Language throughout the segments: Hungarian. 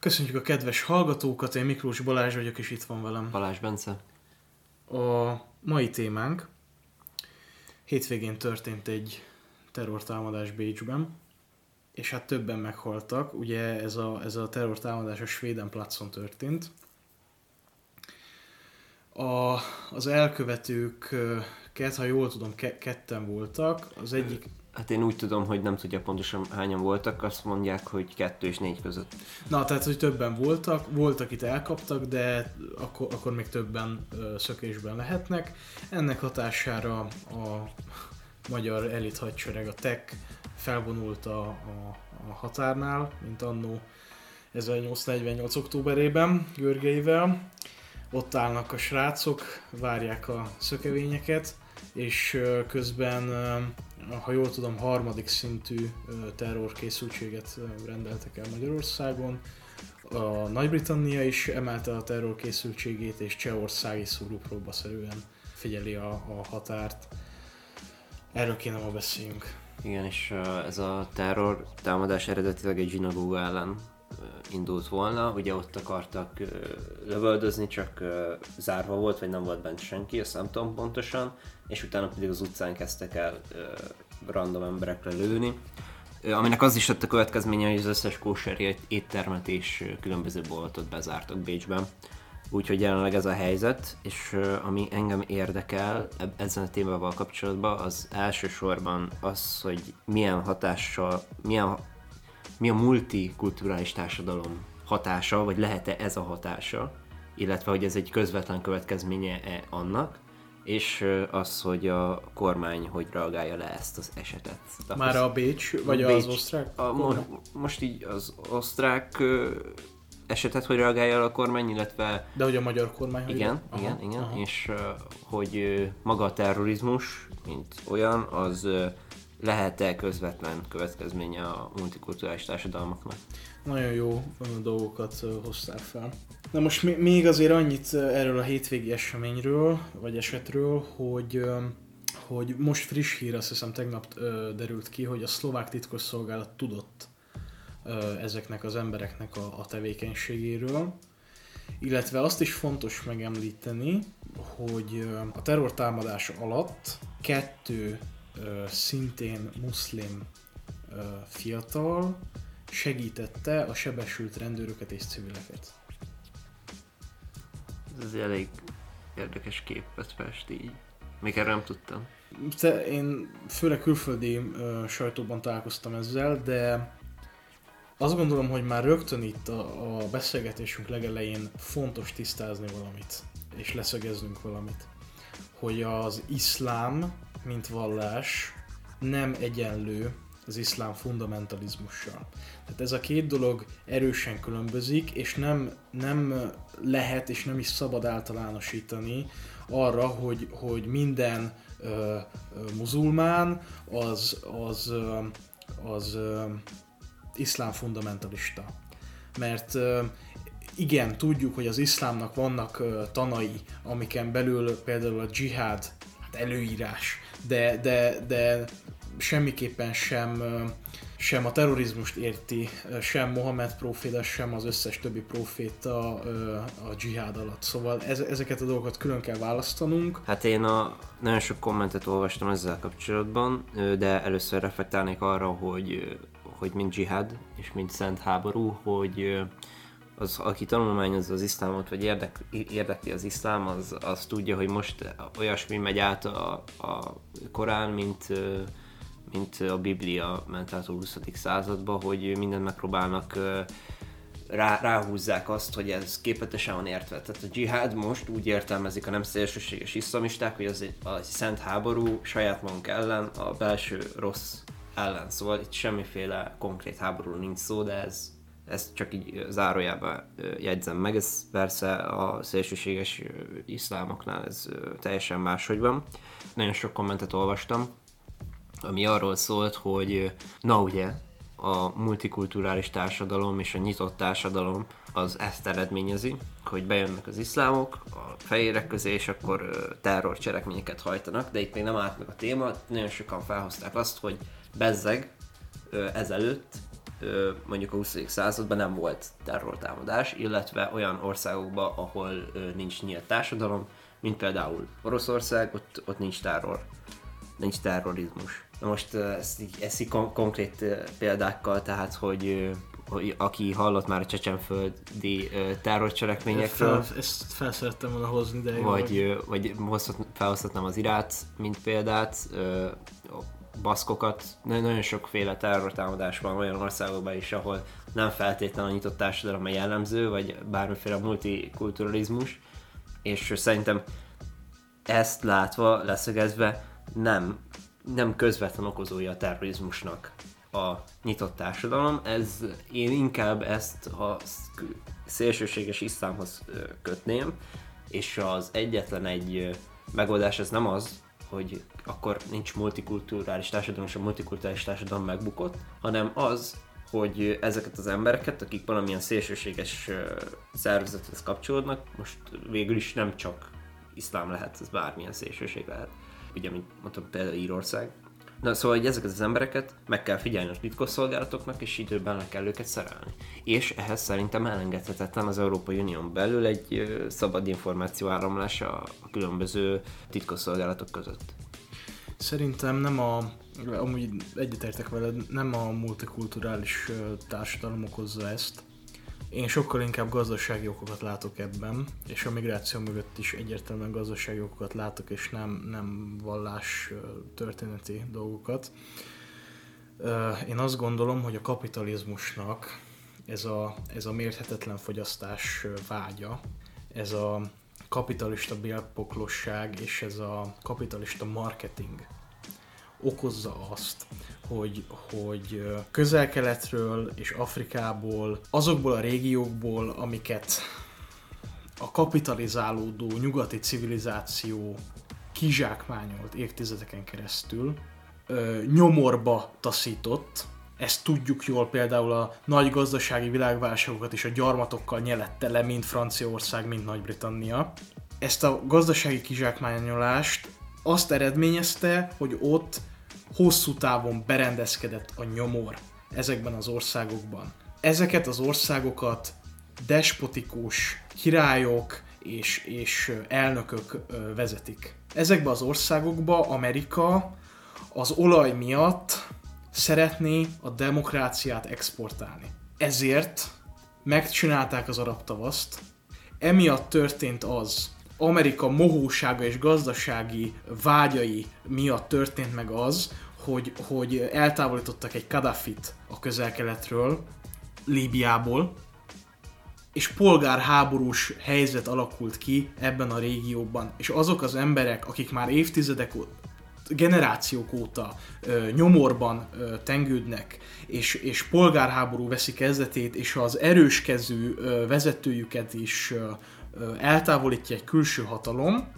Köszönjük a kedves hallgatókat, én Miklós Balázs vagyok, és itt van velem Balázs Bence. A mai témánk: hétvégén történt egy terrortámadás Bécsben, és hát többen meghaltak. Ugye ez a terrortámadás a Svédenplácon történt. Az elkövetőket, ha jól tudom, ketten voltak. Az egyik... Hát én úgy tudom, hogy nem tudja pontosan hányan voltak, azt mondják, hogy 2 és 4 között. Na, tehát, hogy többen voltak, itt elkaptak, de akkor még többen szökésben lehetnek. Ennek hatására a magyar elit hadsereg, a TEK felvonult a határnál, mint annó 1848. októberében Görgeivel. Ott állnak a srácok, várják a szökevényeket, és közben, ha jól tudom, 3. szintű terrorkészültséget rendeltek el Magyarországon. A Nagy-Britannia is emelte a terrorkészültségét, és Csehország is szúrópróbaszerűen figyeli a határt. Erről kéne ma beszéljünk. Igen, és ez a terror támadás eredetileg egy zsinagóga ellen indult volna, ugye ott akartak lövöldözni, csak zárva volt, vagy nem volt bent senki, azt nem tudom pontosan, és utána pedig az utcán kezdtek el random emberekre lőni, aminek az is lett a következménye, hogy az összes kóser éttermet és különböző boltot bezártak Bécsben. Úgyhogy jelenleg ez a helyzet, és ami engem érdekel ezen a témával kapcsolatban, az elsősorban az, hogy milyen hatással, mi a multikulturális társadalom hatása, vagy lehet-e ez a hatása, illetve hogy ez egy közvetlen következménye-e annak, és az, hogy a kormány hogy reagálja le ezt az esetet. Tehát már a Bécs, vagy Bécs, az osztrák? Most így az osztrák esetet, hogy reagálja a kormány, illetve... De hogy a magyar kormány? Igen. És hogy maga a terrorizmus, mint olyan, az... lehet-e közvetlen következménye a multikulturális társadalmaknak? Nagyon jó dolgokat hoztál fel. Na most még azért annyit erről a hétvégi eseményről, vagy esetről, hogy most friss hír, azt hiszem tegnap derült ki, hogy a szlovák titkosszolgálat tudott ezeknek az embereknek a tevékenységéről. Illetve azt is fontos megemlíteni, hogy a terrortámadás alatt 2 szintén muszlim fiatal segítette a sebesült rendőröket és civileket. Ez elég érdekes képet fest így. Még erre nem tudtam. Én főleg külföldi sajtóban találkoztam ezzel, de azt gondolom, hogy már rögtön itt a beszélgetésünk legelején fontos tisztázni valamit, és leszögeznünk valamit. Hogy az iszlám mint vallás nem egyenlő az iszlám fundamentalizmussal. Tehát ez a két dolog erősen különbözik, és nem lehet és nem is szabad általánosítani arra, hogy minden muzulmán az iszlám fundamentalista. Mert igen, tudjuk, hogy az iszlámnak vannak tanai, amiken belül például a dzsihád előírás, de semmiképpen sem a terrorizmust érti, sem Mohamed próféta, sem az összes többi próféta a dzsihád alatt. Szóval ezeket a dolgokat külön kell választanunk. Hát én nagyon sok kommentet olvastam ezzel kapcsolatban, de először reflektálnék arra, hogy mint dzsihád és mint szent háború, hogy aki tanulmányozza az iszlámot, vagy érdekli az iszlám, az tudja, hogy most olyasmi megy át a Korán, mint a Biblia ment át a 20. századba, hogy mindent megpróbálnak, ráhúzzák azt, hogy ez képletesen van értve. Tehát a dzsihád most úgy értelmezik a nem szélsőséges iszlamisták, hogy az a szent háború saját magunk ellen, a belső rossz ellen. Szóval itt semmiféle konkrét háború nincs szó, de ezt csak így zárójában jegyzem meg, ez persze a szélsőséges iszlámoknál ez teljesen máshogy van. Nagyon sok kommentet olvastam, ami arról szólt, hogy na ugye, a multikulturális társadalom és a nyitott társadalom az ezt eredményezi, hogy bejönnek az iszlámok a fehérek közé, és akkor terrorcselekményeket hajtanak, de itt még nem állt meg a téma, nagyon sokan felhozták azt, hogy bezzeg ezelőtt mondjuk a 20. században nem volt terrortámadás, illetve olyan országokban, ahol nincs nyílt társadalom, mint például Oroszország, ott nincs terror, nincs terrorizmus. Na most ezt így konkrét példákkal, tehát hogy aki hallott már a csecsenföldi terrorcselekményekről. Ezt felszerettem volna hozni, de jó. Vagy felhozhatnám az Irát, mint példát, baszkokat. Nagyon sokféle terrortámadás van olyan országokban is, ahol nem feltétlenül a nyitott társadalom a jellemző, vagy bármiféle multikulturalizmus. És szerintem ezt látva, leszögezve, nem közvetlen okozója a terrorizmusnak a nyitott társadalom. Én inkább ezt a szélsőséges iszlámhoz kötném, és az egyetlen egy megoldás ez nem az, hogy akkor nincs multikulturális társadalom, és a multikulturális társadalom megbukott, hanem az, hogy ezeket az embereket, akik valamilyen szélsőséges szervezethez kapcsolódnak, most végül is nem csak iszlám lehet, ez bármilyen szélsőség lehet. Ugye, mint mondtam, például Írország. Na szóval, hogy ezeket az embereket meg kell figyelni a titkosszolgálatoknak, és időben le kell őket szerelni. És ehhez szerintem elengedhetetlen az Európai Unión belül egy szabad információáramlás a különböző titkosszolgálatok között. Szerintem amúgy egyetértek veled, nem a multikulturális társadalom okozza ezt. Én sokkal inkább gazdasági okokat látok ebben, és a migráció mögött is egyértelműen gazdasági okokat látok, és nem vallás történeti dolgokat. Én azt gondolom, hogy a kapitalizmusnak ez a mérhetetlen fogyasztás vágya, ez a kapitalista bélpoklosság és ez a kapitalista marketing okozza azt, hogy Közel-Keletről és Afrikából, azokból a régiókból, amiket a kapitalizálódó nyugati civilizáció kizsákmányolt évtizedeken keresztül, nyomorba taszított. Ezt tudjuk jól, például a nagy gazdasági világválságokat is a gyarmatokkal nyelette le, mint Franciaország, mint Nagy-Britannia. Ezt a gazdasági kizsákmányolást azt eredményezte, hogy ott hosszú távon berendezkedett a nyomor ezekben az országokban. Ezeket az országokat despotikus királyok és elnökök vezetik. Ezekben az országokban Amerika az olaj miatt szeretné a demokráciát exportálni. Ezért megcsinálták az arab tavaszt. Emiatt történt az, Amerika mohósága és gazdasági vágyai miatt történt meg az, hogy eltávolítottak egy Kadafit a Közel-Keletről, Líbiából, és polgárháborús helyzet alakult ki ebben a régióban. És azok az emberek, akik már évtizedek, generációk óta nyomorban tengődnek, és polgárháború veszi kezdetét, és az erőskezű vezetőjüket is eltávolítja egy külső hatalom,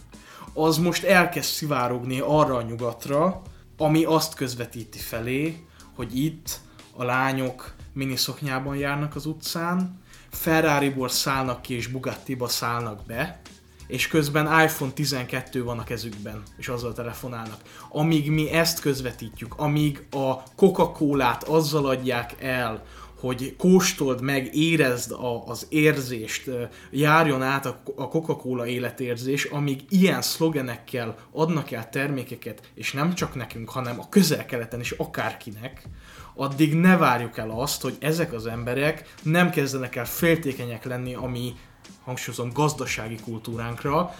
az most elkezd szivárogni arra a nyugatra, ami azt közvetíti felé, hogy itt a lányok miniszoknyában járnak az utcán, Ferrariból szállnak ki és Bugattiba szállnak be, és közben iPhone 12 van a kezükben, és azzal telefonálnak. Amíg mi ezt közvetítjük, amíg a Coca-Colát azzal adják el, hogy kóstold meg, érezd az érzést, járjon át a Coca-Cola életérzés, amíg ilyen szlogenekkel adnak el termékeket, és nem csak nekünk, hanem a Közel-Keleten is akárkinek, addig ne várjuk el azt, hogy ezek az emberek nem kezdenek el féltékenyek lenni, ami, hangsúlyozom, gazdasági kultúránkra,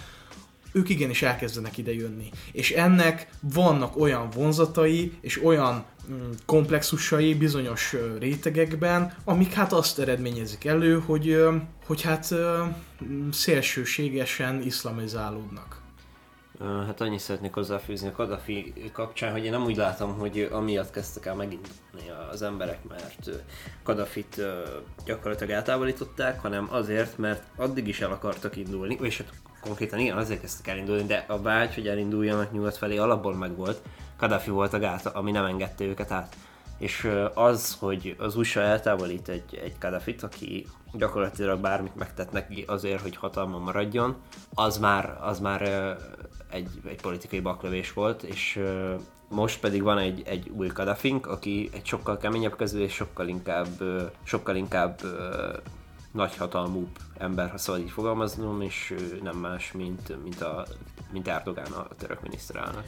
ők igenis elkezdenek idejönni. És ennek vannak olyan vonzatai és olyan komplexusai bizonyos rétegekben, amik hát azt eredményezik elő, hogy hát szélsőségesen iszlamizálódnak. Hát annyit szeretnék hozzáfűzni a Kadafi kapcsán, hogy én nem úgy látom, hogy amiatt kezdtek el megindulni az emberek, mert Kadafit gyakorlatilag eltávolították, hanem azért, mert addig is el akartak indulni, és hát konkrétan igen, azért kezdtek elindulni, de a vágy, hogy elinduljanak nyugat felé, alapból megvolt. Kadafi volt a gát, ami nem engedte őket át. És az, hogy az USA eltávolít egy Kadafit, aki gyakorlatilag bármit megtett neki azért, hogy hatalma maradjon, az már egy politikai baklövés volt, és Most pedig van egy új Kadafink, aki egy sokkal keményebb kezű és sokkal inkább nagyhatalmú ember, ha szabad így fogalmaznom, és nem más, mint Erdogan a török miniszterelnök.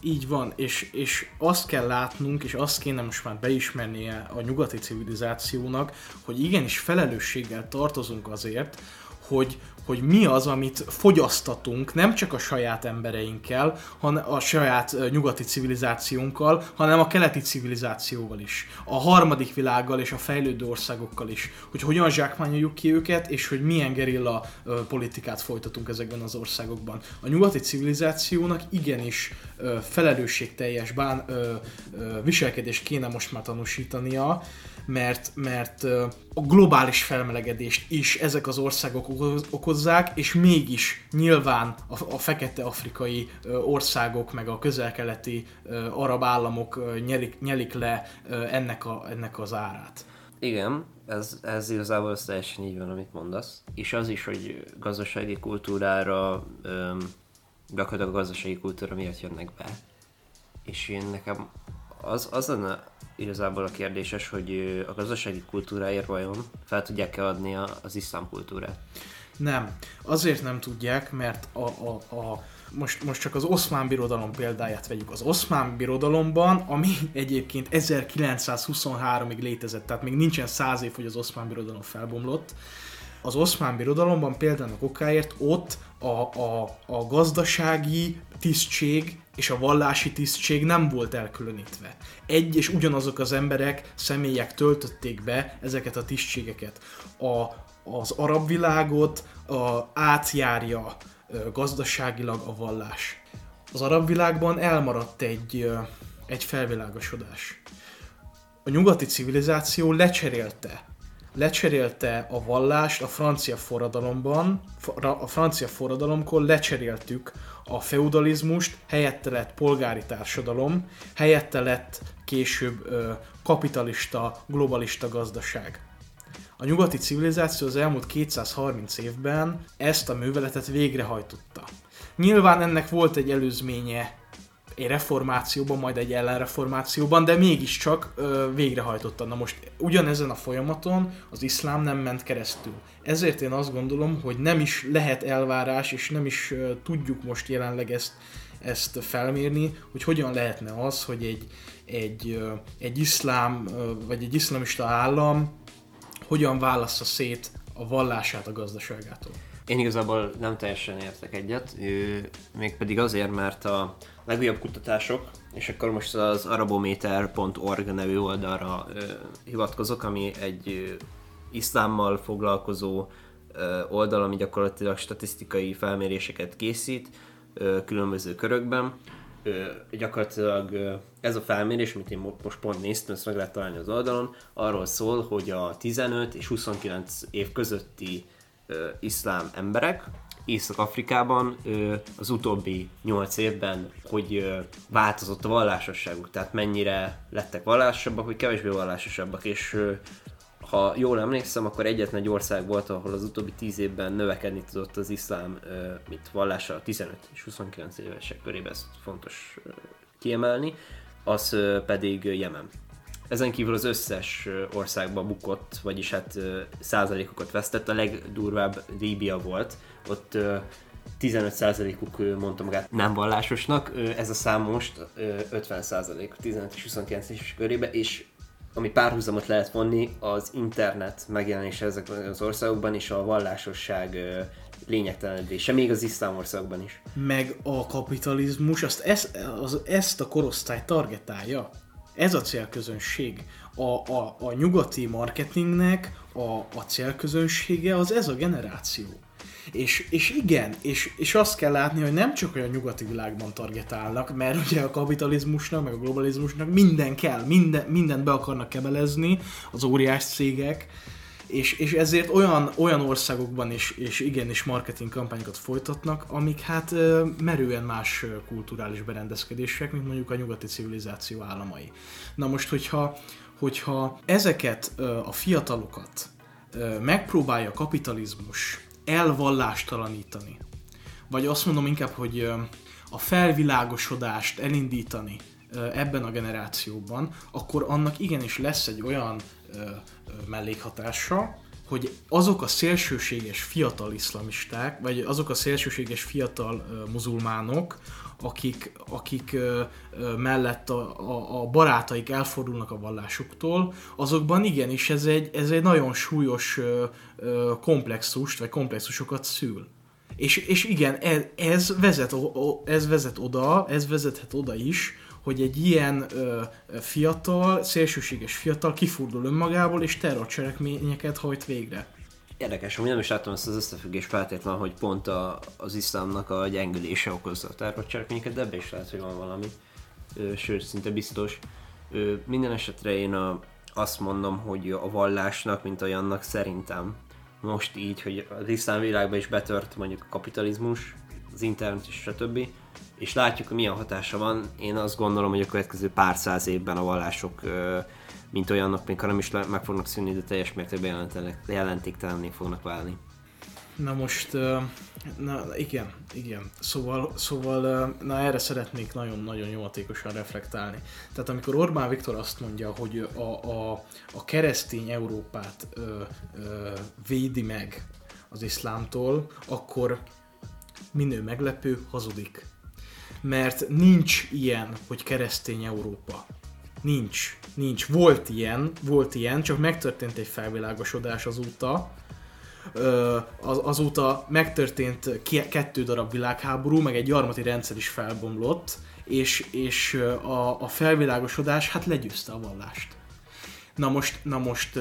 Így van, és azt kell látnunk, és azt kéne most már beismernie a nyugati civilizációnak, hogy igenis felelősséggel tartozunk azért, hogy mi az, amit fogyasztatunk, nem csak a saját embereinkkel, hanem a saját nyugati civilizációnkkal, hanem a keleti civilizációval is, a harmadik világgal és a fejlődő országokkal is, hogy hogyan zsákmányoljuk ki őket, és hogy milyen gerilla politikát folytatunk ezekben az országokban. A nyugati civilizációnak igenis felelősségteljes viselkedést kéne most már tanúsítania, mert a globális felmelegedést is ezek az országok okozzák, és mégis nyilván a fekete afrikai országok, meg a közel-keleti arab államok nyelik le ennek az árát. Igen, ez igazából az teljesen így van, amit mondasz. És az is, hogy gazdasági kultúrára, gyakorlatilag a gazdasági kultúra miatt jönnek be. És én nekem az lenne igazából a kérdéses, hogy a gazdasági kultúráért vajon fel tudják-e adni az iszlám kultúrát? Nem. Azért nem tudják, mert most csak az Oszmánbirodalom példáját vegyük. Az Oszmánbirodalomban, ami egyébként 1923-ig létezett, tehát még nincsen 100 év, hogy az Oszmánbirodalom felbomlott, az Oszmánbirodalomban például a kokáért ott a gazdasági tisztség és a vallási tisztség nem volt elkülönítve. Egy és ugyanazok az emberek, személyek töltötték be ezeket a tisztségeket. Az arab világot átjárja gazdaságilag a vallás. Az arab világban elmaradt egy felvilágosodás. A nyugati civilizáció lecserélte a vallást a francia forradalomban, a francia forradalomkor lecseréltük a feudalizmust, helyette lett polgári társadalom, helyette lett később kapitalista, globalista gazdaság. A nyugati civilizáció az elmúlt 230 évben ezt a műveletet végrehajtotta. Nyilván ennek volt egy előzménye egy reformációban, majd egy ellenreformációban, de mégiscsak végrehajtotta. Na most ugyanezen a folyamaton az iszlám nem ment keresztül. Ezért én azt gondolom, hogy nem is lehet elvárás, és nem is tudjuk most jelenleg ezt felmérni, hogy hogyan lehetne az, hogy egy iszlám, vagy egy iszlamista állam hogyan válassza szét a vallását a gazdaságától. Én igazából nem teljesen értek egyet, mégpedig azért, mert a legújabb kutatások, és akkor most az arabometer.org nevű oldalra hivatkozok, ami egy iszlámmal foglalkozó oldal, ami gyakorlatilag statisztikai felméréseket készít különböző körökben. Gyakorlatilag ez a felmérés, amit én most pont néztem, ezt meg lehet találni az oldalon, arról szól, hogy a 15 és 29 év közötti iszlám emberek Észak-Afrikában az utóbbi 8 évben, hogy változott a vallásosságuk, tehát mennyire lettek vallásosabbak, vagy kevésbé vallásosabbak, és ha jól emlékszem, akkor egyetlen egy ország volt, ahol az utóbbi 10 évben növekedni tudott az iszlám vallása a 15 és 29 évesek körében, ezt fontos kiemelni, az pedig Jemen. Ezen kívül az összes országban bukott, vagyis hát százalékokat vesztett, a legdurvább Líbia volt, ott 15%-uk mondta magát nem vallásosnak, ez a szám most 50%, 15 és 29 éves körében, és ami párhuzamot lehet vonni az internet megjelenése ezekben az országokban, és a vallásosság lényegtelenedése, még az iszlám országban is. Meg a kapitalizmus, ezt a korosztály targetálja. Ez a célközönség. A nyugati marketingnek a célközönsége az ez a generáció. És igen, és azt kell látni, hogy nem csak olyan nyugati világban targetálnak, mert ugye a kapitalizmusnak, meg a globalizmusnak minden kell, mindent be akarnak kebelezni az óriás cégek, és ezért olyan országokban is, és igenis marketing kampányokat folytatnak, amik hát merően más kulturális berendezkedések, mint mondjuk a nyugati civilizáció államai. Na most, hogyha ezeket a fiatalokat megpróbálja a kapitalizmus elvallástalanítani, vagy azt mondom inkább, hogy a felvilágosodást elindítani ebben a generációban, akkor annak igenis lesz egy olyan mellékhatása, hogy azok a szélsőséges fiatal iszlamisták, vagy azok a szélsőséges fiatal muzulmánok, akik mellett a barátaik elfordulnak a vallásuktól, azokban igenis ez egy nagyon súlyos komplexust, vagy komplexusokat szül. És igen, ez vezethet oda is, hogy egy ilyen fiatal, szélsőséges fiatal kifordul önmagából, és terrorcselekményeket hajt végre. Érdekes, amúgy nem is látom ezt az összefüggést feltétlenül, hogy pont az iszlámnak a gyengülése okozza a terrorcselekményeket, de ebben is lehet, hogy van valami, sőt, szinte biztos. Minden esetre én azt mondom, hogy a vallásnak, mint olyannak szerintem most így, hogy az iszlám világban is betört mondjuk a kapitalizmus, az internet és stb. És látjuk, milyen hatása van. Én azt gondolom, hogy a következő pár száz évben a vallások, mint olyanok, még ha nem is meg fognak szűnni, de teljes mértékben jelentéktelenné fognak válni. Na most, igen. Szóval erre szeretnék nagyon-nagyon nyomatékosan reflektálni. Tehát amikor Orbán Viktor azt mondja, hogy a keresztény Európát védi meg az iszlámtól, akkor minő meglepő, hazudik. Mert nincs ilyen, hogy keresztény Európa. Nincs. Volt ilyen, csak megtörtént egy felvilágosodás azóta. Azóta megtörtént 2 darab világháború, meg egy gyarmati rendszer is felbomlott, és a felvilágosodás hát legyőzte a vallást. Na most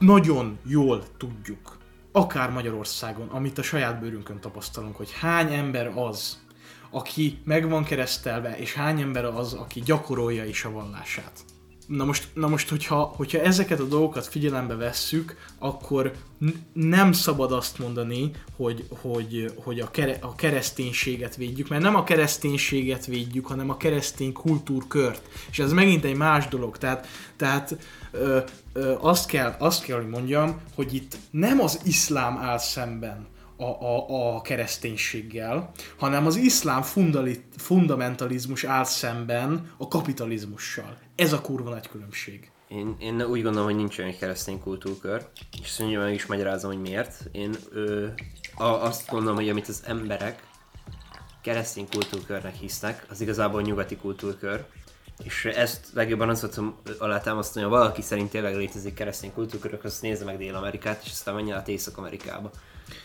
nagyon jól tudjuk, akár Magyarországon, amit a saját bőrünkön tapasztalunk, hogy hány ember az, aki meg van keresztelve, és hány ember az, aki gyakorolja is a vallását. Na most hogyha ezeket a dolgokat figyelembe vesszük, akkor nem szabad azt mondani, hogy a kereszténységet védjük, mert nem a kereszténységet védjük, hanem a keresztény kultúrkört. És ez megint egy más dolog. Tehát azt kell, hogy mondjam, hogy itt nem az iszlám áll szemben a kereszténységgel, hanem az iszlám fundamentalizmus áll szemben a kapitalizmussal. Ez a kurva nagy különbség. Én úgy gondolom, hogy nincs olyan keresztény kultúrkör, és szerintem meg is magyarázom, hogy miért. Én azt gondolom, hogy amit az emberek keresztény kultúrkörnek hisznek, az igazából nyugati kultúrkör, és ezt legjobban azt szoktam alátámasztani, ha valaki szerint tényleg létezik keresztény kultúrkörök, azt nézze meg Dél-Amerikát, és aztán menjen át Észak-Amerikába.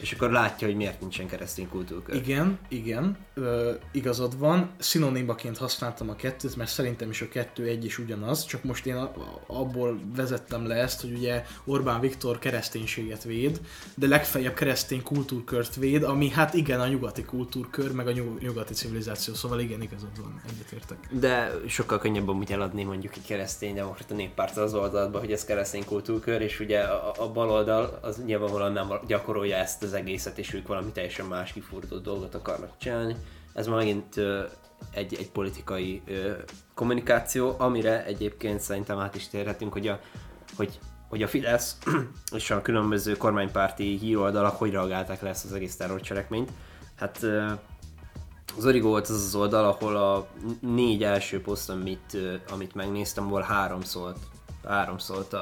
És akkor látja, hogy miért nincsen keresztény kultúrkör. Igen, igazad van. Szinonimaként használtam a kettőt, mert szerintem is a kettő egy is ugyanaz, csak most én abból vezettem le ezt, hogy ugye Orbán Viktor kereszténységet véd, de legfeljebb keresztény kultúrkört véd, ami hát igen a nyugati kultúrkör, meg a nyugati civilizáció, szóval igen, igazad van, egyetértek. De sokkal könnyebb amúgy eladni mondjuk egy keresztény demokrata néppárt az oldalatba, hogy ez keresztény kultúrkör, és ugye a baloldal az nyilvánvalóan nem gyakorolja ezt az egészet, és ők valami teljesen más kifordult dolgot akarnak csinálni. Ez már megint egy politikai kommunikáció, amire egyébként szerintem át is térhetünk, hogy a Fidesz és a különböző kormánypárti híroldalak hogy reagálták le ezt az egész terrorcselekményt. Hát az Origo volt az oldal, ahol a 4 első poszt, amit megnéztem, volt 3 szólt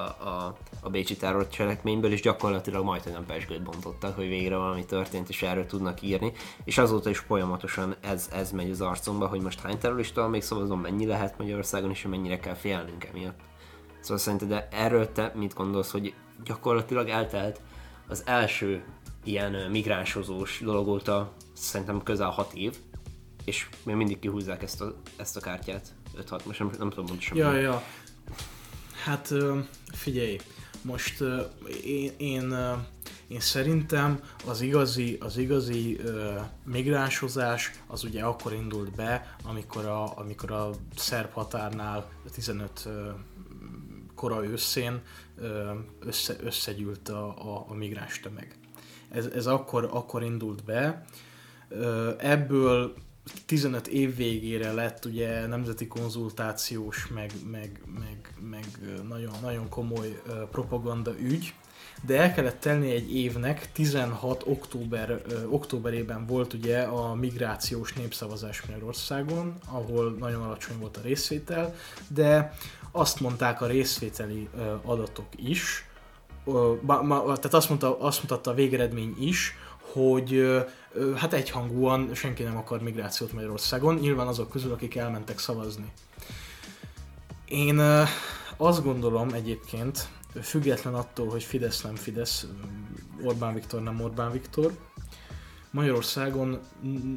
a bécsi terrorcselekményből, és gyakorlatilag majdnem pezsgőt bontottak, hogy végre valami történt, és erről tudnak írni. És azóta is folyamatosan ez megy az arcomba, hogy most hány terrorista még szavazom, mennyi lehet Magyarországon, és mennyire kell félnünk emiatt. Szóval szerinted, de erről te mit gondolsz, hogy gyakorlatilag eltelt az első ilyen migránsozós dolog óta szerintem közel 6 év, és még mindig kihúzzák ezt a kártyát, 5-6, most nem tudom pontosan. Ja. Hát figyelj, most én szerintem az igazi migránsozás az ugye akkor indult be, amikor a szerb határnál 15 kora őszén összegyűlt a migráns tömeg. Ez akkor indult be, ebből 15 év végére lett ugye nemzeti konzultációs, meg nagyon, nagyon komoly propaganda ügy, de el kellett telni egy évnek, 16 októberében volt ugye a migrációs népszavazás Magyarországon, ahol nagyon alacsony volt a részvétel, de azt mondták a részvételi adatok is, tehát azt mutatta a végeredmény is, hogy hát egyhangúan senki nem akar migrációt Magyarországon, nyilván azok közül, akik elmentek szavazni. Én azt gondolom egyébként, független attól, hogy Fidesz nem Fidesz, Orbán Viktor nem Orbán Viktor, Magyarországon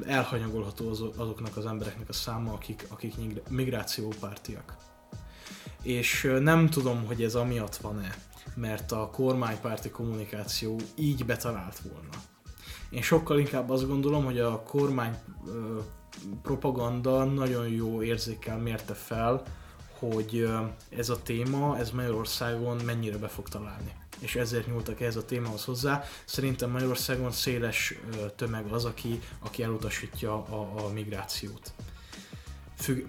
elhanyagolható azoknak az embereknek a száma, akik migrációpártiak. És nem tudom, hogy ez amiatt van-e, mert a kormánypárti kommunikáció így betalált volna. Én sokkal inkább azt gondolom, hogy a kormány propaganda nagyon jó érzékkel mérte fel, hogy ez a téma, ez Magyarországon mennyire be fog találni. És ezért nyúltak ehhez a témához hozzá. Szerintem Magyarországon széles tömeg az, aki elutasítja a migrációt.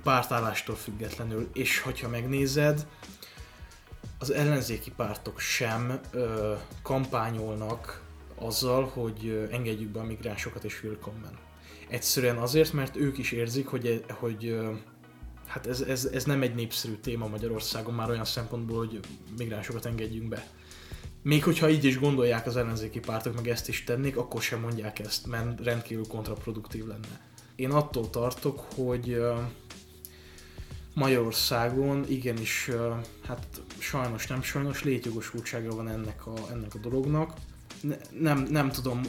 Pártállástól függetlenül. És hogyha megnézed, az ellenzéki pártok sem kampányolnak azzal, hogy engedjük be a migránsokat és willkommen. Egyszerűen azért, mert ők is érzik, hogy hát ez nem egy népszerű téma Magyarországon már olyan szempontból, hogy migránsokat engedjünk be. Még hogyha így is gondolják az ellenzéki pártok, meg ezt is tennék, akkor sem mondják ezt, mert rendkívül kontraproduktív lenne. Én attól tartok, hogy Magyarországon igenis, hát sajnos nem sajnos, létjogosultsága van ennek a dolognak. Nem tudom,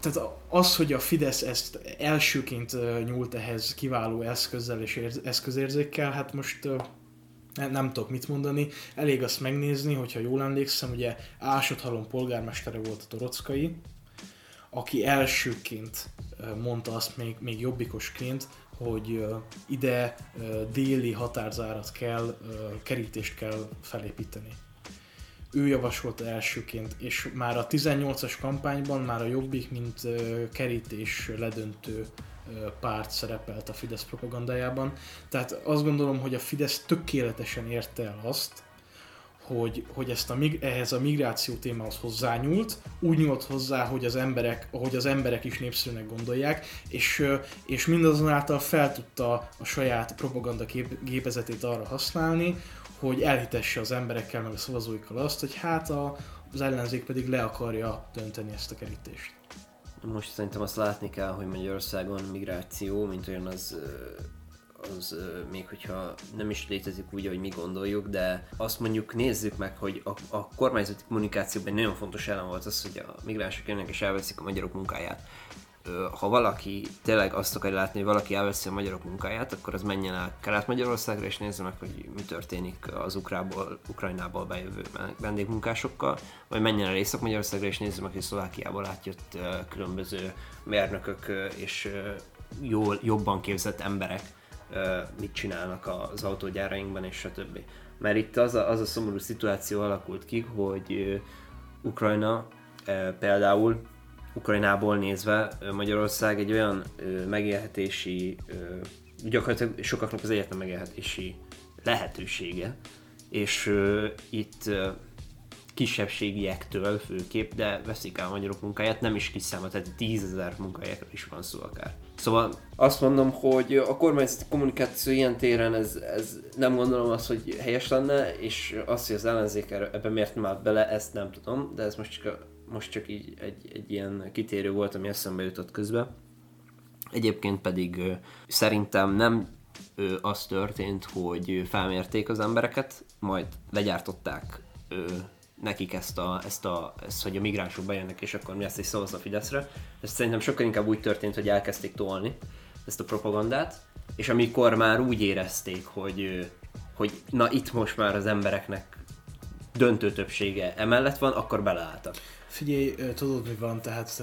tehát az, hogy a Fidesz ezt elsőként nyúlt ehhez kiváló eszközzel és eszközérzékkel, hát most nem tudok mit mondani. Elég azt megnézni, hogyha jól emlékszem, ugye Ásodhalom polgármestere volt a torockai, aki elsőként mondta azt még jobbikosként, hogy ide déli határzárat kell, kerítést kell felépíteni. Ő javasolta elsőként, és már a 18-as kampányban már a Jobbik, mint kerítés ledöntő párt szerepelt a Fidesz propagandájában. Tehát azt gondolom, hogy a Fidesz tökéletesen érte el azt, hogy ehhez a migráció témához hozzányúlt, úgy nyúlt hozzá, hogy az emberek is népszerűnek gondolják, és mindazonáltal fel tudta a saját propaganda gépezetét arra használni, hogy elhitesse az emberekkel, meg a szavazóikkal azt, hogy hát az ellenzék pedig le akarja dönteni ezt a kerítést. Most szerintem azt látni kell, hogy Magyarországon migráció, mint olyan az még hogyha nem is létezik úgy, ahogy mi gondoljuk, de azt mondjuk nézzük meg, hogy a kormányzati kommunikációban nagyon fontos elem volt az, hogy a migránsok jönnek és elveszik a magyarok munkáját. Ha valaki tényleg azt akarja látni, hogy valaki elveszi a magyarok munkáját, akkor az menjen el Kelet-Magyarországra és nézze meg, hogy mi történik az Ukrajnából bejövő vendégmunkásokkal, vagy menjen el Észak-Magyarországra és nézze meg, hogy Szlovákiából átjött különböző mérnökök és jobban képzett emberek mit csinálnak az autógyárainkban és stb. Mert itt az a szomorú szituáció alakult ki, hogy Ukrajna például Ukrajnából nézve Magyarország egy olyan megélhetési, gyakorlatilag sokaknak az egyetlen megélhetési lehetősége, és itt kisebbségiektől főképp, de veszik el a magyarok munkáját, nem is kis számot, tehát 10 000 munkahelyekről is van szó akár. Szóval azt mondom, hogy a kormányzati kommunikáció ilyen téren ez nem gondolom azt, hogy helyes lenne, és azt, hogy az ellenzék ebben miért nem állt bele, ezt nem tudom, de ez most csak így egy ilyen kitérő volt, ami eszembe jutott közben. Egyébként pedig szerintem nem az történt, hogy felmérték az embereket, majd legyártották nekik ezt, hogy a migránsok bejönnek, és akkor mi ezt is szavazza a Fideszre. Ez szerintem sokkal inkább úgy történt, hogy elkezdték tolni ezt a propagandát, és amikor már úgy érezték, hogy na itt most már az embereknek döntő többsége emellett van, akkor beleálltak. Figyelj, tudod mi van, tehát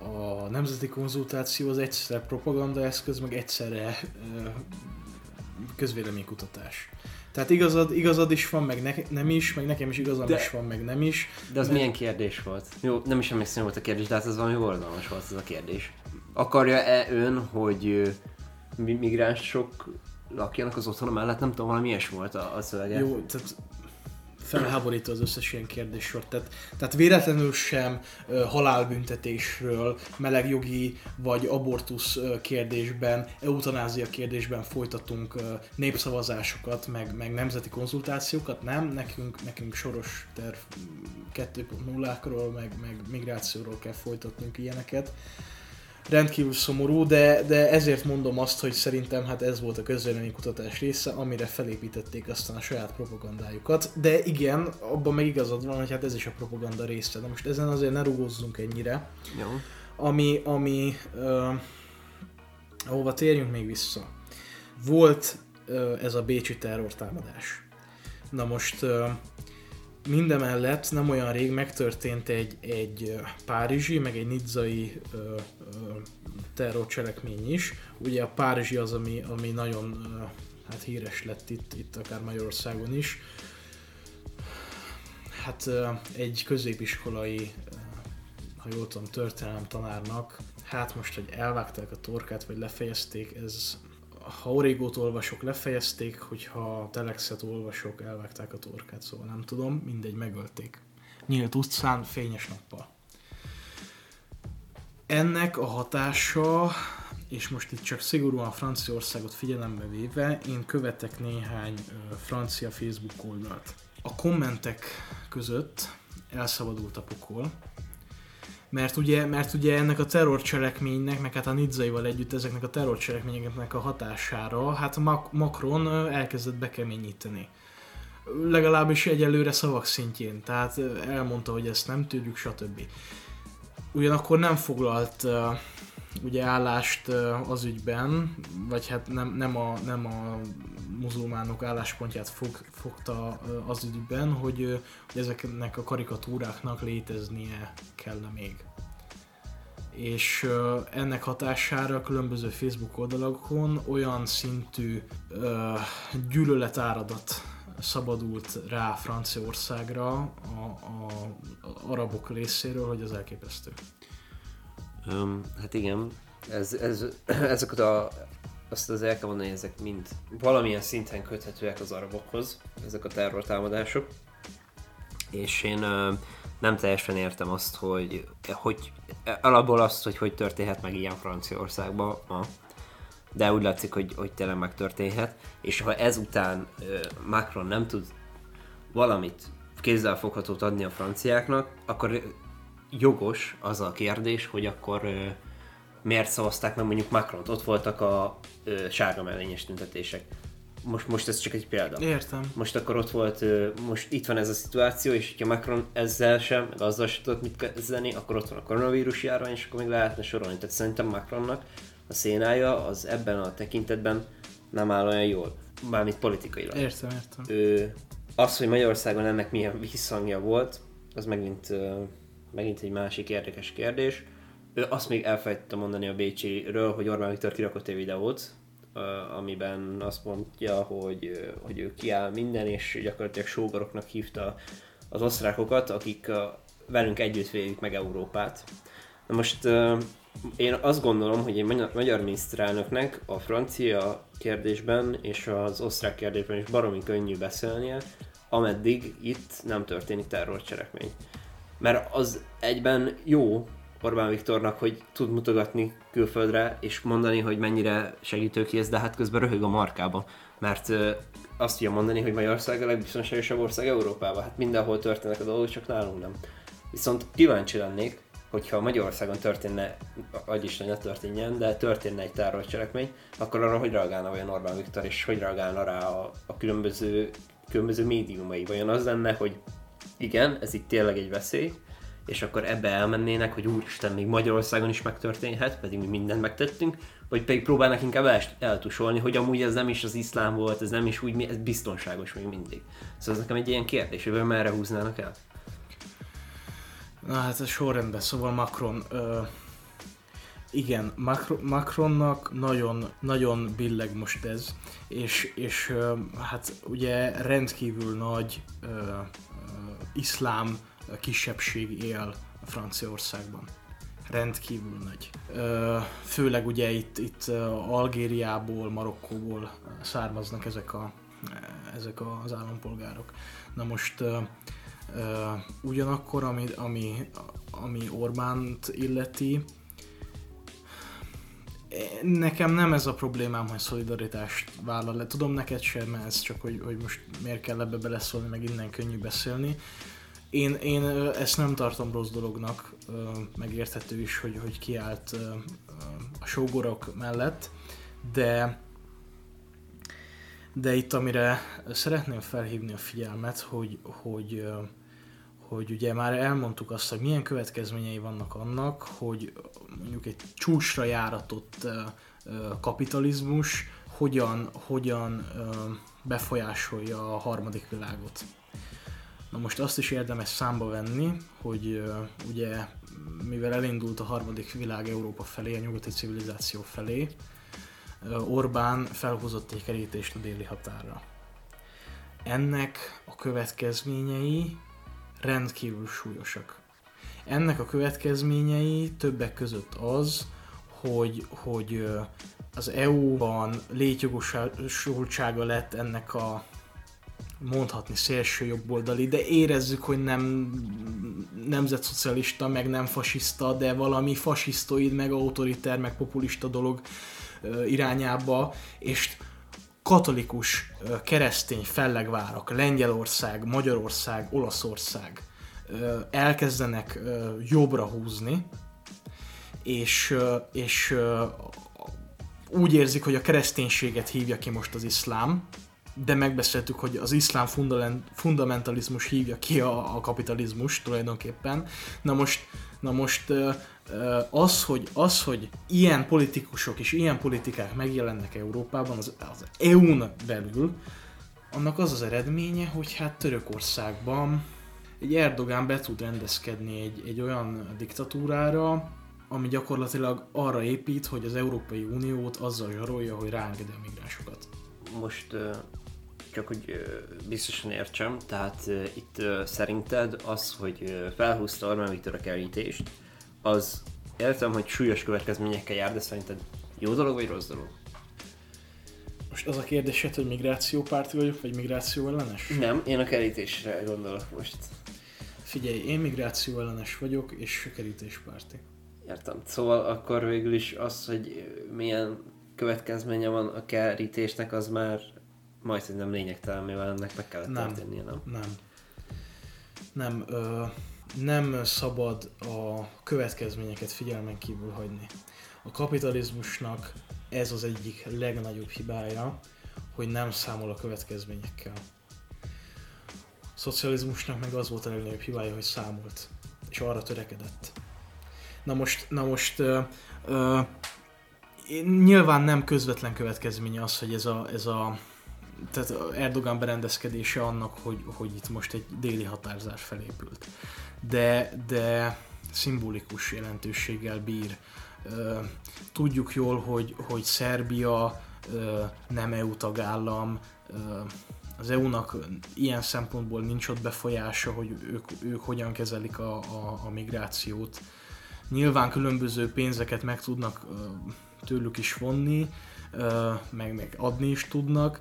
a nemzeti konzultáció az egyszerre propagandaeszköz, meg egyszerre közvéleménykutatás. Tehát igazad is van, meg nem is, meg nekem is igazam is van, meg nem is. De az milyen kérdés volt? Jó, nem is emlékszem, volt a kérdés, de hát ez valami borzalmas volt ez a kérdés. Akarja-e ön, hogy migránsok lakjanak az otthon mellett? Nem tudom, valami ilyes volt a szövege. Jó, tehát felháborító az összes ilyen kérdéssort. Tehát véletlenül sem halálbüntetésről, melegjogi vagy abortusz kérdésben, eutanázia kérdésben folytatunk népszavazásokat, meg nemzeti konzultációkat, nem? Nekünk Soros terv 2.0-ákról, meg migrációról kell folytatnunk ilyeneket. Rendkívül szomorú, de ezért mondom azt, hogy szerintem hát ez volt a közvéleménykutatás része, amire felépítették aztán a saját propagandájukat. De igen, abban meg igazad van, hogy hát ez is a propaganda része. De most ezen azért ne rugózzunk ennyire. Jó. Ahova térjünk még vissza. Volt ez a bécsi terrortámadás. Na most mindemellett nem olyan rég megtörtént egy párizsi, meg egy nizzai terrorcselekmény is. Ugye a párizsi az, ami nagyon híres lett itt akár Magyarországon is. Hát egy középiskolai, ha jól tudom, történelem tanárnak, hát most, hogy elvágták a torkát, vagy lefejezték, ez... Ha Origót olvasok, lefejezték, hogyha Telexet olvasok, elvágták a torkát, szóval nem tudom, mindegy, megölték. Nyílt utcán, fényes nappal. Ennek a hatása, és most itt csak szigorúan Franciaországot figyelembe véve, én követek néhány francia Facebook oldalt. A kommentek között elszabadult a pokol, mert ugye ennek a terrorcselekménynek, meg hát a nizzaival együtt ezeknek a terrorcselekményeknek a hatására, hát Macron elkezdett bekeményíteni. Legalábbis egyelőre szavak szintjén, tehát elmondta, hogy ezt nem tűrjük, stb. Ugyanakkor nem foglalt ugye állást az ügyben, vagy hát nem a muzulmánok álláspontját fogta az ügyben, hogy ezeknek a karikatúráknak léteznie kellene még. És ennek hatására különböző Facebook oldalakon olyan szintű gyűlöletáradat szabadult rá Franciaországra a arabok részéről, hogy az elképesztő. Hát igen, ezeket azt azért el kell mondani, ezek mind valamilyen szinten köthetőek az arabokhoz, ezek a terrortámadások. És én nem teljesen értem azt, hogy alapból azt, hogy történhet meg ilyen Franciaországban ma. De úgy látszik, hogy tényleg megtörténhet. És ha ezután Macron nem tud valamit kézzelfoghatót adni a franciáknak, akkor jogos az a kérdés, hogy akkor miért szavazták meg mondjuk Macron-t? Ott voltak a sárga mellényes tüntetések. Most ez csak egy példa. Értem. Most akkor ott volt, most itt van ez a szituáció, és hogyha Macron ezzel sem, meg azzal sem tudott mit kezdeni, akkor ott van a koronavírus járvány, és akkor még lehetne sorolni. Tehát szerintem Macronnak a szénája az ebben a tekintetben nem áll olyan jól. Mármint politikailag. Értem. Az, hogy Magyarországon ennek milyen visszhangja volt, az megint egy másik érdekes kérdés. Azt még elfelejtettem mondani a Bécsiről, hogy Orbán Viktor kirakott egy videót, amiben azt mondja, hogy ő kiáll minden, és gyakorlatilag sógoroknak hívta az osztrákokat, akik velünk együtt vélik meg Európát. Na most én azt gondolom, hogy egy magyar miniszterelnöknek a francia kérdésben és az osztrák kérdésben is baromi könnyű beszélnie, ameddig itt nem történik terrorcselekmény. Mert az egyben jó Orbán Viktornak, hogy tud mutogatni külföldre, és mondani, hogy mennyire segítőkész, de hát közben röhög a markába. Mert azt tudja mondani, hogy Magyarország a legbiztonságosabb ország Európában. Hát mindenhol történnek a dolgok, csak nálunk nem. Viszont kíváncsi lennék, hogyha Magyarországon történne, agyisten ne történjen, de történne egy terrorcselekmény, akkor arra hogy reagálna olyan Orbán Viktor, és hogy reagálna rá a különböző médiumai? Vajon az lenne, hogy igen, ez itt tényleg egy veszély, és akkor ebbe elmennének, hogy úristen, még Magyarországon is megtörténhet, pedig mi mindent megtettünk, vagy pedig próbálnak inkább eltusolni, hogy amúgy ez nem is az iszlám volt, ez nem is úgy, ez biztonságos még mindig. Szóval ez nekem egy ilyen kérdés, hogy merre húznának el? Na hát ez sorrendben, szóval Macron... Igen, Macronnak nagyon billeg most ez, és hát ugye rendkívül nagy iszlám kisebbség él Franciaországban. Rendkívül nagy. Főleg ugye itt Algériából, Marokkóból származnak ezek a ezek az állampolgárok. Na most ugyanakkor, ami Orbánt illeti, nekem nem ez a problémám, hogy szolidaritást vállal le. Tudom, neked sem, ez csak, hogy most miért kell ebbe beleszólni, meg innen könnyű beszélni. Én ezt nem tartom rossz dolognak, megérthető is, hogy kiállt a sógorok mellett, de itt amire szeretném felhívni a figyelmet, hogy ugye már elmondtuk azt, hogy milyen következményei vannak annak, hogy mondjuk egy csúcsra járatott kapitalizmus hogyan befolyásolja a harmadik világot. Na most azt is érdemes számba venni, hogy ugye mivel elindult a harmadik világ Európa felé, a nyugati civilizáció felé, Orbán felhozott egy kerítést a déli határra. Ennek a következményei rendkívül súlyosak. Ennek a következményei többek között az, hogy az EU-ban létjogosultsága lett ennek a mondhatni szélső jobboldali, de érezzük, hogy nem nemzetszocialista, meg nem fasiszta, de valami fasisztoid, meg autoriter, meg populista dolog irányába, és katolikus, keresztény fellegvárak, Lengyelország, Magyarország, Olaszország elkezdenek jobbra húzni, és úgy érzik, hogy a kereszténységet hívja ki most az iszlám, de megbeszéltük, hogy az iszlám fundamentalizmus hívja ki a kapitalizmus tulajdonképpen. Na most az, hogy ilyen politikusok és ilyen politikák megjelennek Európában, az EU-n belül, annak az eredménye, hogy hát Törökországban egy Erdogan be tud rendezkedni egy olyan diktatúrára, ami gyakorlatilag arra épít, hogy az Európai Uniót azzal zsarolja, hogy ráengedi a migránsokat. Most csak hogy biztosan értsem, tehát itt szerinted az, hogy felhúzta Orbán Viktor a kerítést, az értem, hogy súlyos következményekkel jár, de szerinted jó dolog vagy rossz dolog? Most az a kérdésed, hogy migrációpárti vagyok, vagy migráció ellenes? Nem, én a kerítésre gondolok most. Figyelj, én migráció ellenes vagyok, és kerítéspárti. Értem, szóval akkor végül is az, hogy milyen következménye van a kerítésnek, az már majdnem nem lényegtelen, mivel ennek meg kellett történnie, nem szabad a következményeket figyelmen kívül hagyni. A kapitalizmusnak ez az egyik legnagyobb hibája, hogy nem számol a következményekkel. A szocializmusnak meg az volt a legnagyobb hibája, hogy számolt, és arra törekedett. Na most nyilván nem közvetlen következménye az, hogy ez a tehát Erdogan berendezkedése annak, hogy itt most egy déli határzár felépült. De szimbolikus jelentőséggel bír. Tudjuk jól, hogy Szerbia nem EU tagállam, az EU-nak ilyen szempontból nincs ott befolyása, hogy ők hogyan kezelik a migrációt. Nyilván különböző pénzeket meg tudnak tőlük is vonni, meg adni is tudnak,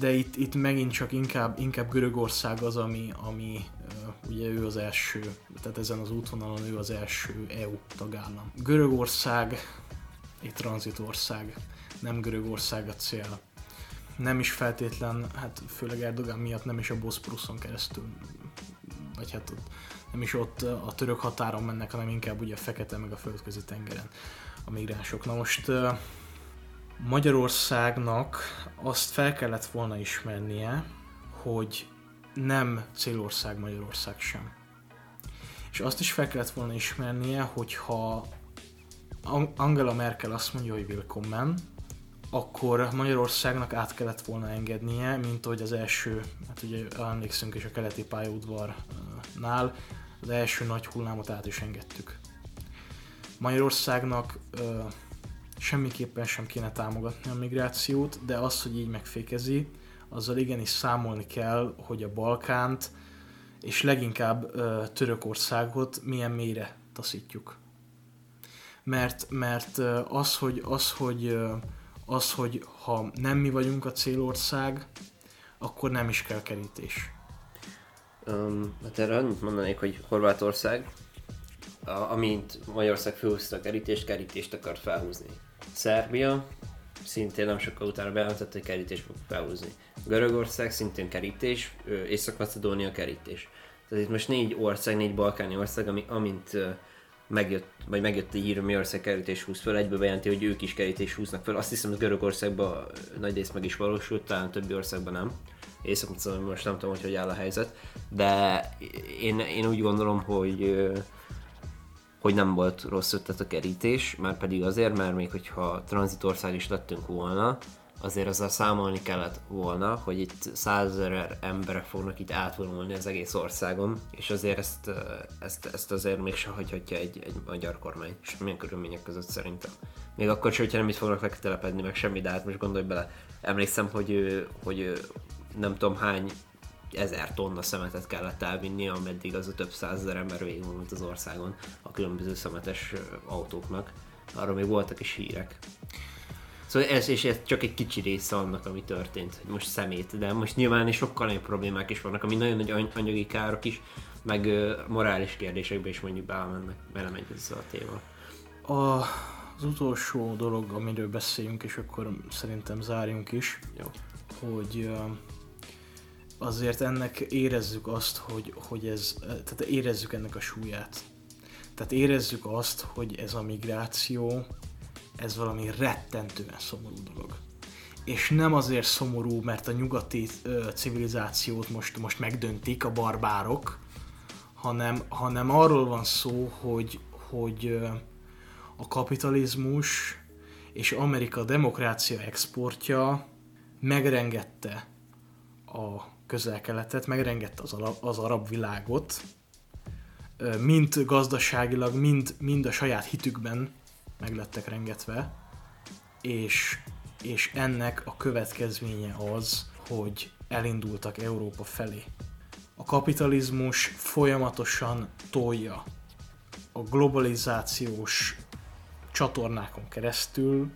de itt megint csak inkább Görögország az, ami ugye ő az első, tehát ezen az útvonalon ő az első EU tagállam. Görögország egy tranzitország, nem Görögország a cél. Nem is feltétlen, hát főleg Erdogan miatt nem is a Boszporuszon keresztül, vagy hát ott, nem is ott a török határon mennek, hanem inkább ugye a Fekete meg a Földközi tengeren a migránsok. Na most Magyarországnak azt fel kellett volna ismernie, hogy nem célország Magyarország sem. És azt is fel kellett volna ismernie, hogyha Angela Merkel azt mondja, hogy willkommen, akkor Magyarországnak át kellett volna engednie, mint hogy az első, hát ugye emlékszünk is a keleti pályaudvarnál, az első nagy hullámot át is engedtük. Magyarországnak semmiképpen sem kéne támogatni a migrációt, de az, hogy így megfékezi, azzal igenis számolni kell, hogy a Balkánt és leginkább Törökországot milyen mélyre taszítjuk. Mert az, hogy ha nem mi vagyunk a célország, akkor nem is kell kerítés. Hát erre annyit mondanék, hogy Horvátország, amint Magyarország felhúzta a kerítést, kerítést akart felhúzni. Szerbia szintén nem sokkal utána bejelentett, hogy kerítést fog felhúzni. Görögország szintén kerítés, Észak-Macedónia kerítés. Tehát itt most 4 ország, 4 balkáni ország, ami amint megjött a hír, hogy Magyarország kerítés húz föl, egyből bejelenti, hogy ők is kerítés húznak föl. Azt hiszem, hogy Görögországban nagy rész meg is valósult, talán többi országban nem. Észak-Macedónia most nem tudom, hogy áll a helyzet, de én úgy gondolom, hogy nem volt rossz ötlet a kerítés, már pedig azért, mert még hogyha tranzitország is lettünk volna, azért azzal számolni kellett volna, hogy itt 100 000 emberek fognak itt átvonulni az egész országon, és azért ezt azért mégse hagyhatja egy magyar kormány, semmilyen körülmények között szerintem. Még akkor sem, hogyha nem itt fognak letelepedni, meg semmi, de hát most gondolj bele, emlékszem, hogy nem tudom hány 1000 tonna szemetet kellett elvinni, ameddig az a több 100 000 ember végigvonult az országon a különböző szemetes autóknak. Arról még voltak is hírek. Szóval ez csak egy kicsi része annak, ami történt, hogy most szemét, de most nyilván sokkal nagyobb problémák is vannak, ami nagyon nagy anyagi károk is, meg morális kérdésekbe is mondjuk belemegy ez a téma. Az utolsó dolog, amiről beszéljünk, és akkor szerintem zárjunk is, jó, hogy azért ennek érezzük azt, hogy ez, tehát érezzük ennek a súlyát. Tehát érezzük azt, hogy ez a migráció, ez valami rettentően szomorú dolog. És nem azért szomorú, mert a nyugati civilizációt most megdöntik a barbárok, hanem arról van szó, hogy a kapitalizmus és Amerika demokrácia exportja megrengette a Közel-Keletet, megrengette az arab világot, mind gazdaságilag, mind a saját hitükben meglettek rengetve, és ennek a következménye az, hogy elindultak Európa felé. A kapitalizmus folyamatosan tolja a globalizációs csatornákon keresztül,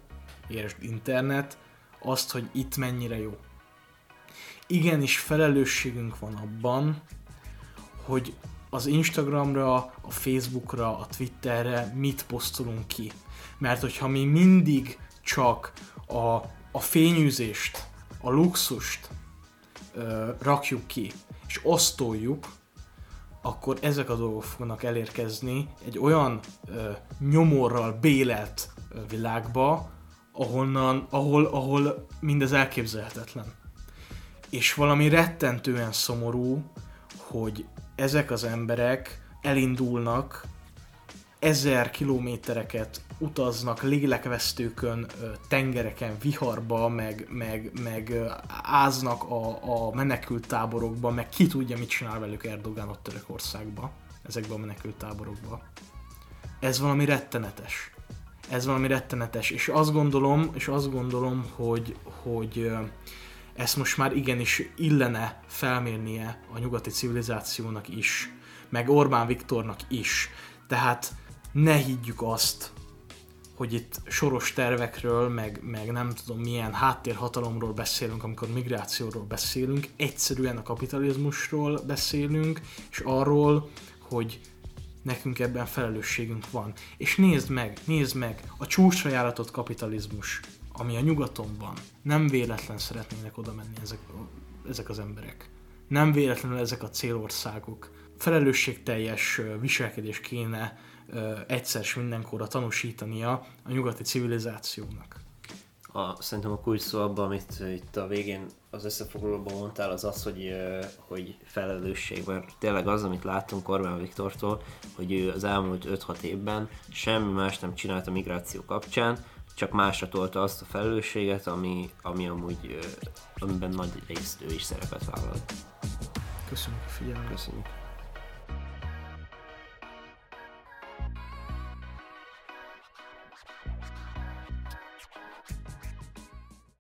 értsd internet, azt, hogy itt mennyire jó. Igenis felelősségünk van abban, hogy az Instagramra, a Facebookra, a Twitterre mit posztolunk ki. Mert hogyha mi mindig csak a fényűzést, a luxust rakjuk ki, és osztoljuk, akkor ezek a dolgok fognak elérkezni egy olyan nyomorral bélelt világba, ahol mindez elképzelhetetlen. És valami rettentően szomorú, hogy ezek az emberek elindulnak, 1000 kilométereket utaznak lélekvesztőkön, tengereken, viharba, meg áznak a menekült táborokba, meg ki tudja, mit csinál velük Erdogan ott Törökországba, ezekben a menekült táborokba. Ez valami rettenetes. És azt gondolom, hogy ezt most már igenis illene felmérnie a nyugati civilizációnak is, meg Orbán Viktornak is. Tehát ne higgyük azt, hogy itt soros tervekről, meg nem tudom milyen háttérhatalomról beszélünk, amikor migrációról beszélünk, egyszerűen a kapitalizmusról beszélünk, és arról, hogy nekünk ebben felelősségünk van. És nézd meg a csúcsra járatott kapitalizmus, ami a nyugaton van. Nem véletlen szeretnének oda menni ezek az emberek. Nem véletlenül ezek a célországok. Felelősségteljes viselkedés kéne egyszer s mindenkorra tanúsítania a nyugati civilizációnak. Szerintem a kulcs szó abban, amit itt a végén az összefoglalóban mondtál, az az, hogy felelősség. Mert tényleg az, amit láttunk Orbán Viktortól, hogy ő az elmúlt 5-6 évben semmi más nem csinált a migráció kapcsán, csak másra tolta azt a felelősséget, ami amúgy, amiben nagy részt ő is szerepet vállal. Köszönjük a figyelmet. Köszönjük.